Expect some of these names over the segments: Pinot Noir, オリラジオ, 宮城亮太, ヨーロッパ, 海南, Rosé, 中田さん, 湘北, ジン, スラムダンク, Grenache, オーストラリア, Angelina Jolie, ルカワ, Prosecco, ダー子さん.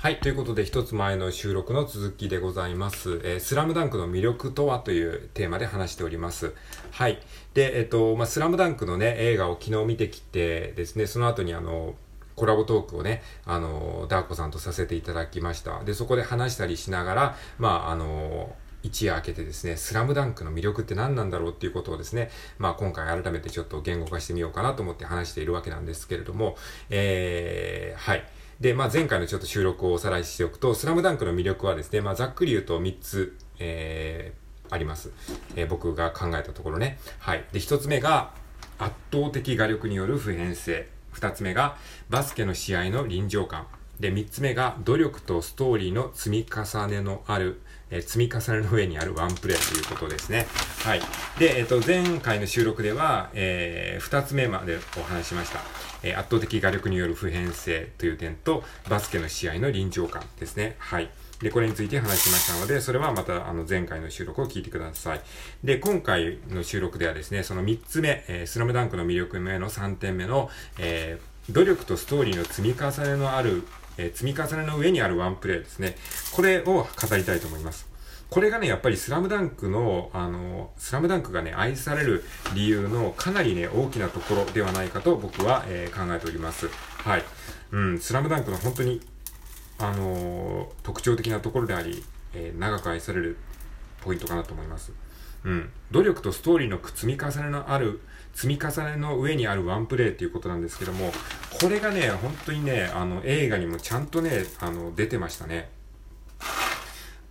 はい。ということで、一つ前の収録の続きでございます。スラムダンクの魅力とはというテーマで話しております。はい。で、スラムダンクのね、映画を昨日見てきてですね、その後にコラボトークをね、ダー子さんとさせていただきました。で、そこで話したりしながら、一夜明けてですね、スラムダンクの魅力って何なんだろうっていうことをですね、今回改めてちょっと言語化してみようかなと思って話しているわけなんですけれども、はい。で、前回のちょっと収録をおさらいしておくと、スラムダンクの魅力はですね、ざっくり言うと3つ、あります。僕が考えたところね。はい。で、1つ目が圧倒的画力による普遍性。2つ目がバスケの試合の臨場感。で、3つ目が努力とストーリーの積み重ねの上にあるワンプレーということですね。はい。で、前回の収録では、2つ目までお話しました。圧倒的画力による普遍性という点と、バスケの試合の臨場感ですね。はい。で、これについて話しましたので、それはまた前回の収録を聞いてください。で、今回の収録ではですね、その3つ目、スラムダンクの魅力目の3点目の、努力とストーリーの積み重ねの上にあるワンプレーですね。これを語りたいと思います。これがね、やっぱりスラムダンクがね、愛される理由のかなりね、大きなところではないかと僕は、考えております。はい。スラムダンクの本当に、特徴的なところであり、長く愛されるポイントかなと思います。努力とストーリーの積み重ねの上にあるワンプレーということなんですけども、これがね、本当にね、映画にもちゃんとね、出てましたね。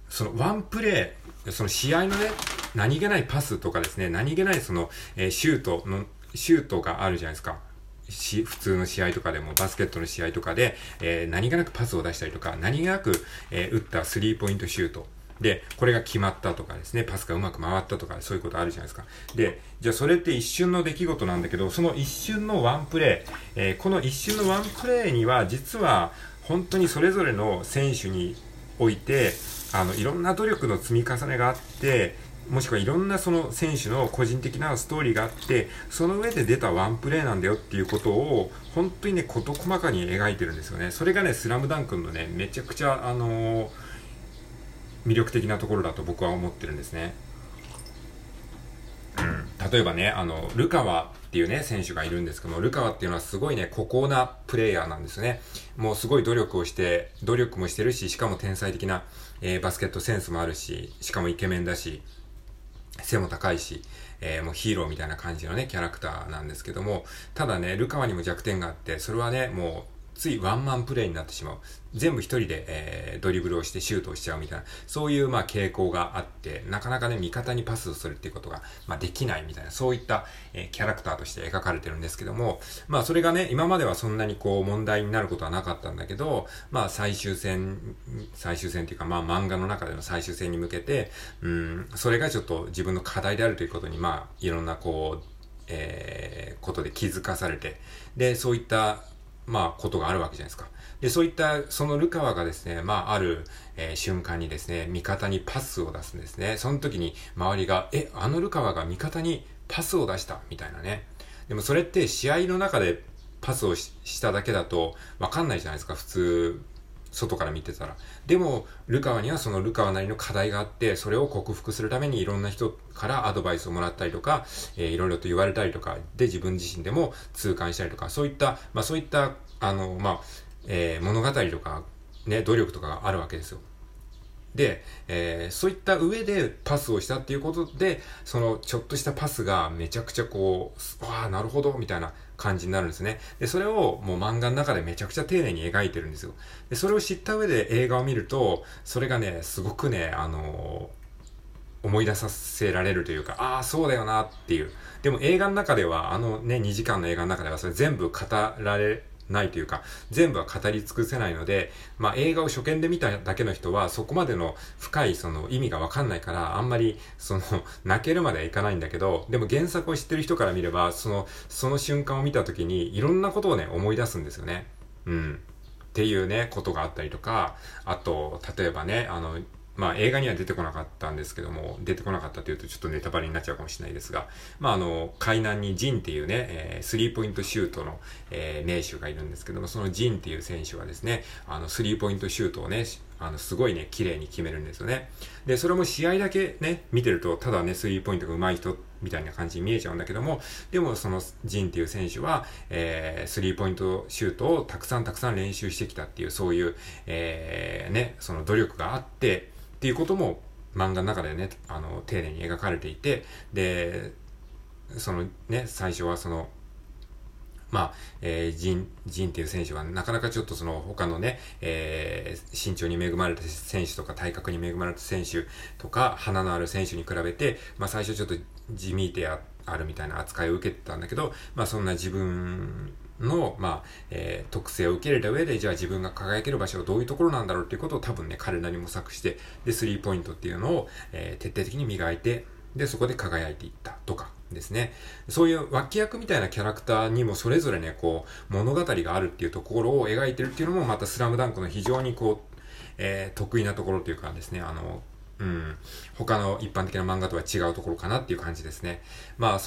そのワンプレー、その試合のね、何気ないパスとかですね、何気ないその、シュートがあるじゃないですか。普通の試合とかでも、バスケットの試合とかで、何気なくパスを出したりとか、何気なく、打ったスリーポイントシュート。で、これが決まったとかですね、パスがうまく回ったとか、そういうことあるじゃないですか。で、じゃあそれって一瞬の出来事なんだけど、その一瞬のワンプレー、この一瞬のワンプレーには、実は本当にそれぞれの選手において、いろんな努力の積み重ねがあって、もしくはいろんなその選手の個人的なストーリーがあって、その上で出たワンプレーなんだよっていうことを、本当にね、事細かに描いてるんですよね。それがね、スラムダンクのね、めちゃくちゃ、魅力的なところだと僕は思ってるんですね。例えばね、ルカワっていうね、選手がいるんですけども、ルカワっていうのはすごいね、孤高なプレイヤーなんですよね。もうすごい努力もしてるし、しかも天才的な、バスケットセンスもあるし、しかもイケメンだし、背も高いし、もうヒーローみたいな感じのね、キャラクターなんですけども、ただね、ルカワにも弱点があって、それはね、もう、ついワンマンプレイになってしまう。全部一人で、ドリブルをしてシュートをしちゃうみたいな、そういう傾向があって、なかなかね、味方にパスをするっていうことが、できないみたいな、そういった、キャラクターとして描かれてるんですけども、それがね、今まではそんなに問題になることはなかったんだけど、最終戦っていうか、漫画の中での最終戦に向けて、それがちょっと自分の課題であるということに、いろんなことで気づかされて、で、そういった、ことがあるわけじゃないですか。で、そういった、そのルカワがですね、ある、瞬間にですね、味方にパスを出すんですね。その時に周りが、あのルカワが味方にパスを出した、みたいなね。でもそれって試合の中でパスをしただけだとわかんないじゃないですか、普通、外から見てたら。でも、ルカワにはそのルカワなりの課題があって、それを克服するためにいろんな人からアドバイスをもらったりとか、いろいろと言われたりとか、で、自分自身でも痛感したりとか、そういった、物語とか、ね、努力とかがあるわけですよ。で、そういった上でパスをしたっていうことで、そのちょっとしたパスがめちゃくちゃああ、なるほど、みたいな感じになるんですね。で、それをもう漫画の中でめちゃくちゃ丁寧に描いてるんですよ。で、それを知った上で映画を見ると、それがね、すごくね、思い出させられるというか、ああ、そうだよなっていう。でも映画の中では、2時間の映画の中ではそれ全部語られないというか、全部は語り尽くせないので、映画を初見で見ただけの人は、そこまでの深いその意味がわかんないから、あんまり、泣けるまではいかないんだけど、でも原作を知ってる人から見れば、その瞬間を見た時に、いろんなことをね、思い出すんですよね。っていうね、ことがあったりとか、あと、例えばね、まあ映画には出てこなかったんですけども、出てこなかったというとちょっとネタバレになっちゃうかもしれないですが、まあ海南にジンっていうね、スリーポイントシュートの、名手がいるんですけども、そのジンっていう選手はですね、スリーポイントシュートをね、すごいね、綺麗に決めるんですよね。で、それも試合だけね、見てると、ただね、スリーポイントが上手い人みたいな感じに見えちゃうんだけども、でもそのジンっていう選手は、スリーポイントシュートをたくさん練習してきたっていう、そういう、ね、その努力があって、っていうことも漫画の中でね、丁寧に描かれていて、で、そのね、最初はその、まあ、ジンっていう選手はなかなかちょっとその他のね、身長に恵まれた選手とか体格に恵まれた選手とか花のある選手に比べて、まあ最初ちょっと地味であるみたいな扱いを受けてたんだけど、まあそんな自分の、まあ、特性を受け入れた上で、じゃあ自分が輝ける場所はどういうところなんだろうっていうことを多分ね、彼なり模索して、で、スリーポイントっていうのを、徹底的に磨いて、で、そこで輝いていったとかですね。そういう脇役みたいなキャラクターにもそれぞれね、こう、物語があるっていうところを描いてるっていうのも、またスラムダンクの非常にこう、得意なところというかですね、他の一般的な漫画とは違うところかなっていう感じですね。まあ、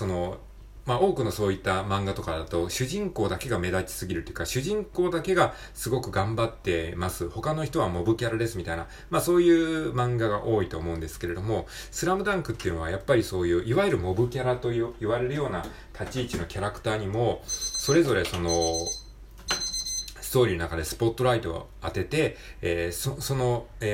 まあ多くのそういった漫画とかだと主人公だけが目立ちすぎるというか、主人公だけがすごく頑張ってます、他の人はモブキャラですみたいな、まあそういう漫画が多いと思うんですけれども、スラムダンクっていうのはやっぱりそういういわゆるモブキャラと言われるような立ち位置のキャラクターにもそれぞれそのストーリーの中でスポットライトを当てて、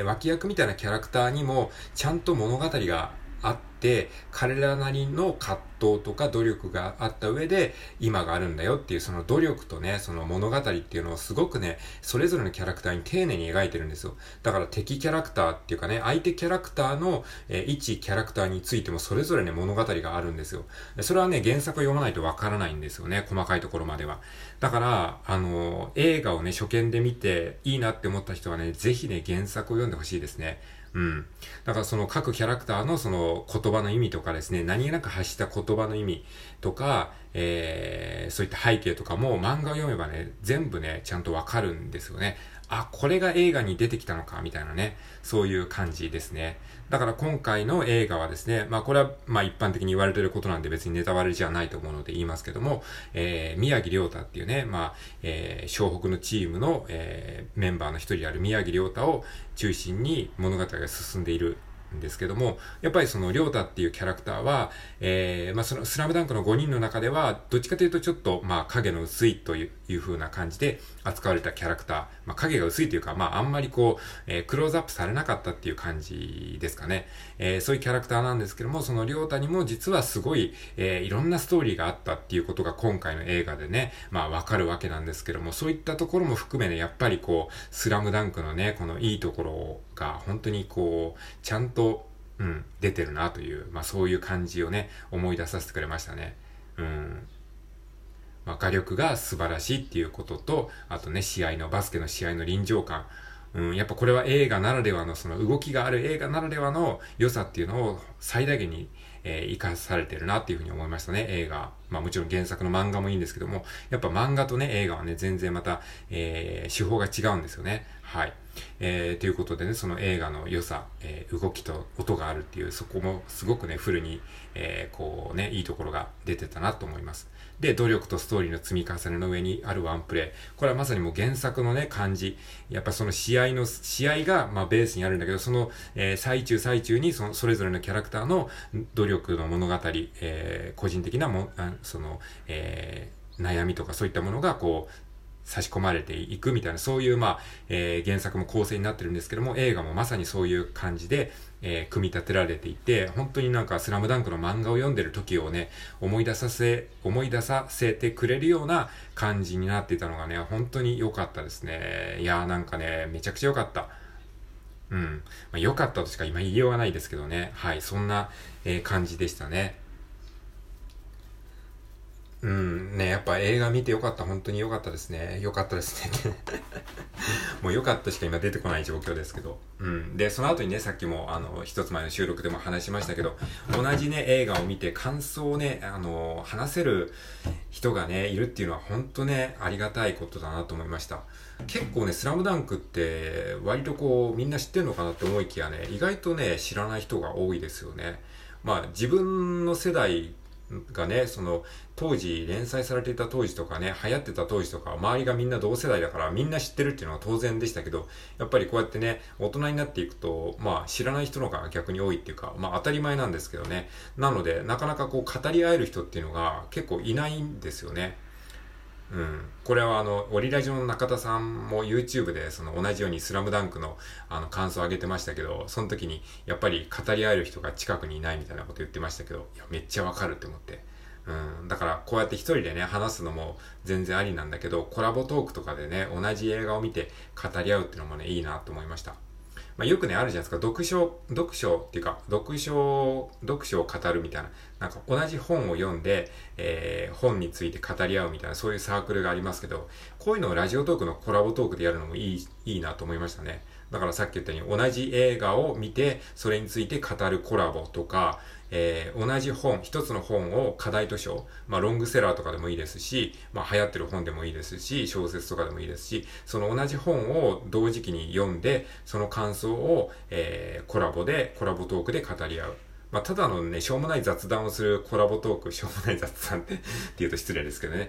脇役みたいなキャラクターにもちゃんと物語があって、彼らなりの葛藤とか努力があった上で今があるんだよっていう、その努力とね、その物語っていうのをすごくね、それぞれのキャラクターに丁寧に描いてるんですよ。だから敵キャラクターっていうかね、相手キャラクターの一キャラクターについてもそれぞれね、物語があるんですよ。それはね、原作を読まないとわからないんですよね、細かいところまでは。だから映画をね、初見で見ていいなって思った人はね、ぜひね、原作を読んでほしいですね。だからその各キャラクターのその言葉の意味とかですね、何気なく発した言葉の意味とか、そういった背景とかも漫画を読めばね、全部ね、ちゃんとわかるんですよね。あ、これが映画に出てきたのかみたいなね、そういう感じですね。だから今回の映画はですね、まあこれはまあ一般的に言われていることなんで別にネタバレじゃないと思うので言いますけども、宮城亮太っていうね、まあ、湘北のチームの、メンバーの一人である宮城亮太を中心に物語が進んでいるんですけども、やっぱりその亮太っていうキャラクターは、まあそのスラムダンクの5人の中ではどっちかというとちょっとまあ影の薄いという風な感じで扱われたキャラクター、まあ影が薄いというか、まああんまりこう、クローズアップされなかったっていう感じですかね。そういうキャラクターなんですけども、その亮太にも実はすごい、いろんなストーリーがあったっていうことが今回の映画でね、まあわかるわけなんですけども、そういったところも含めね、やっぱりこうスラムダンクのね、このいいところが本当にこうちゃんと、出てるなという、まあそういう感じをね、思い出させてくれましたね。まあ、画力が素晴らしいっていうことと、あとね、バスケの試合の臨場感。やっぱこれは映画ならではの、その動きがある映画ならではの良さっていうのを最大限に、生かされてるなっていうふうに思いましたね、映画。まあもちろん原作の漫画もいいんですけども、やっぱ漫画とね、映画はね、全然また、手法が違うんですよね。はい。ということでね、その映画の良さ、動きと音があるっていう、そこもすごくね、フルに、こうね、いいところが出てたなと思います。で、努力とストーリーの積み重ねの上にあるワンプレー。これはまさにもう原作のね、感じ。やっぱその試合が、まあベースにあるんだけど、その、最中にそれぞれのキャラクターの努力の物語、個人的な悩みとかそういったものがこう、差し込まれていくみたいな、そういう、まあ、原作も構成になってるんですけども、映画もまさにそういう感じで、組み立てられていて、本当になんかスラムダンクの漫画を読んでる時をね、思い出させてくれるような感じになっていたのがね、本当に良かったですね。いやーなんかね、めちゃくちゃ良かった。まあ、良かったとしか今言いようがないですけどね。はい、そんな、感じでしたね。やっぱ映画見てよかった、本当によかったですね。もう良かったしか今出てこない状況ですけど、うん、でその後にね、さっきも一つ前の収録でも話しましたけど、同じね映画を見て感想をね話せる人がねいるっていうのは本当ねありがたいことだなと思いました。結構ねスラムダンクって割とこうみんな知ってるのかなって思いきやね、意外とね知らない人が多いですよね。まあ自分の世代がね、その当時連載されていた当時とかね、流行ってた当時とか、周りがみんな同世代だからみんな知ってるっていうのは当然でしたけど、やっぱりこうやってね大人になっていくと、まあ知らない人の方が逆に多いっていうか、まあ当たり前なんですけどね。なのでなかなかこう語り合える人っていうのが結構いないんですよね。うん、これはオリラジオの中田さんも YouTube でその同じようにスラムダンクの感想を上げてましたけど、その時にやっぱり語り合える人が近くにいないみたいなこと言ってましたけど、いやめっちゃわかるって思って、うん、だからこうやって一人でね話すのも全然ありなんだけど、コラボトークとかでね同じ映画を見て語り合うっていうのもねいいなと思いました。まあ、よくねあるじゃないですか、読書を語るみたいな、なんか同じ本を読んで、本について語り合うみたいな、そういうサークルがありますけど、こういうのをラジオトークのコラボトークでやるのもいいなと思いましたね。だからさっき言ったように同じ映画を見てそれについて語るコラボとか、同じ本、一つの本を課題図書、まあ、ロングセラーとかでもいいですし、まあ、流行ってる本でもいいですし、小説とかでもいいですし、その同じ本を同時期に読んでその感想を、コラボトークで語り合う、まあ、ただのねしょうもない雑談をするコラボトーク、しょうもない雑談って言うと失礼ですけどね、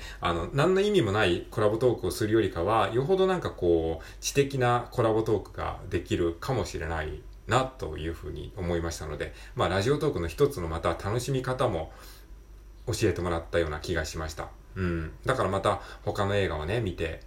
何の意味もないコラボトークをするよりかは、よほどなんかこう知的なコラボトークができるかもしれないなというふうに思いましたので、まあラジオトークの一つのまた楽しみ方も教えてもらったような気がしました。うん、だからまた他の映画をね見て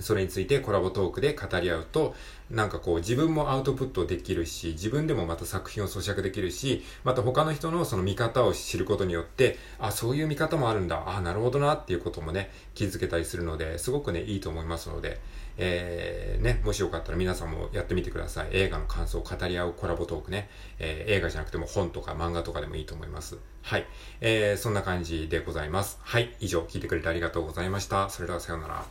それについてコラボトークで語り合うと、なんかこう自分もアウトプットできるし、自分でもまた作品を咀嚼できるし、また他の人のその見方を知ることによって、あ、そういう見方もあるんだ、あ、なるほどなっていうこともね気づけたりするので、すごくねいいと思いますので、ね、もしよかったら皆さんもやってみてください。映画の感想を語り合うコラボトークね、映画じゃなくても本とか漫画とかでもいいと思います。はい、そんな感じでございます。はい、以上聞いてくれてありがとうございました。それではさようなら。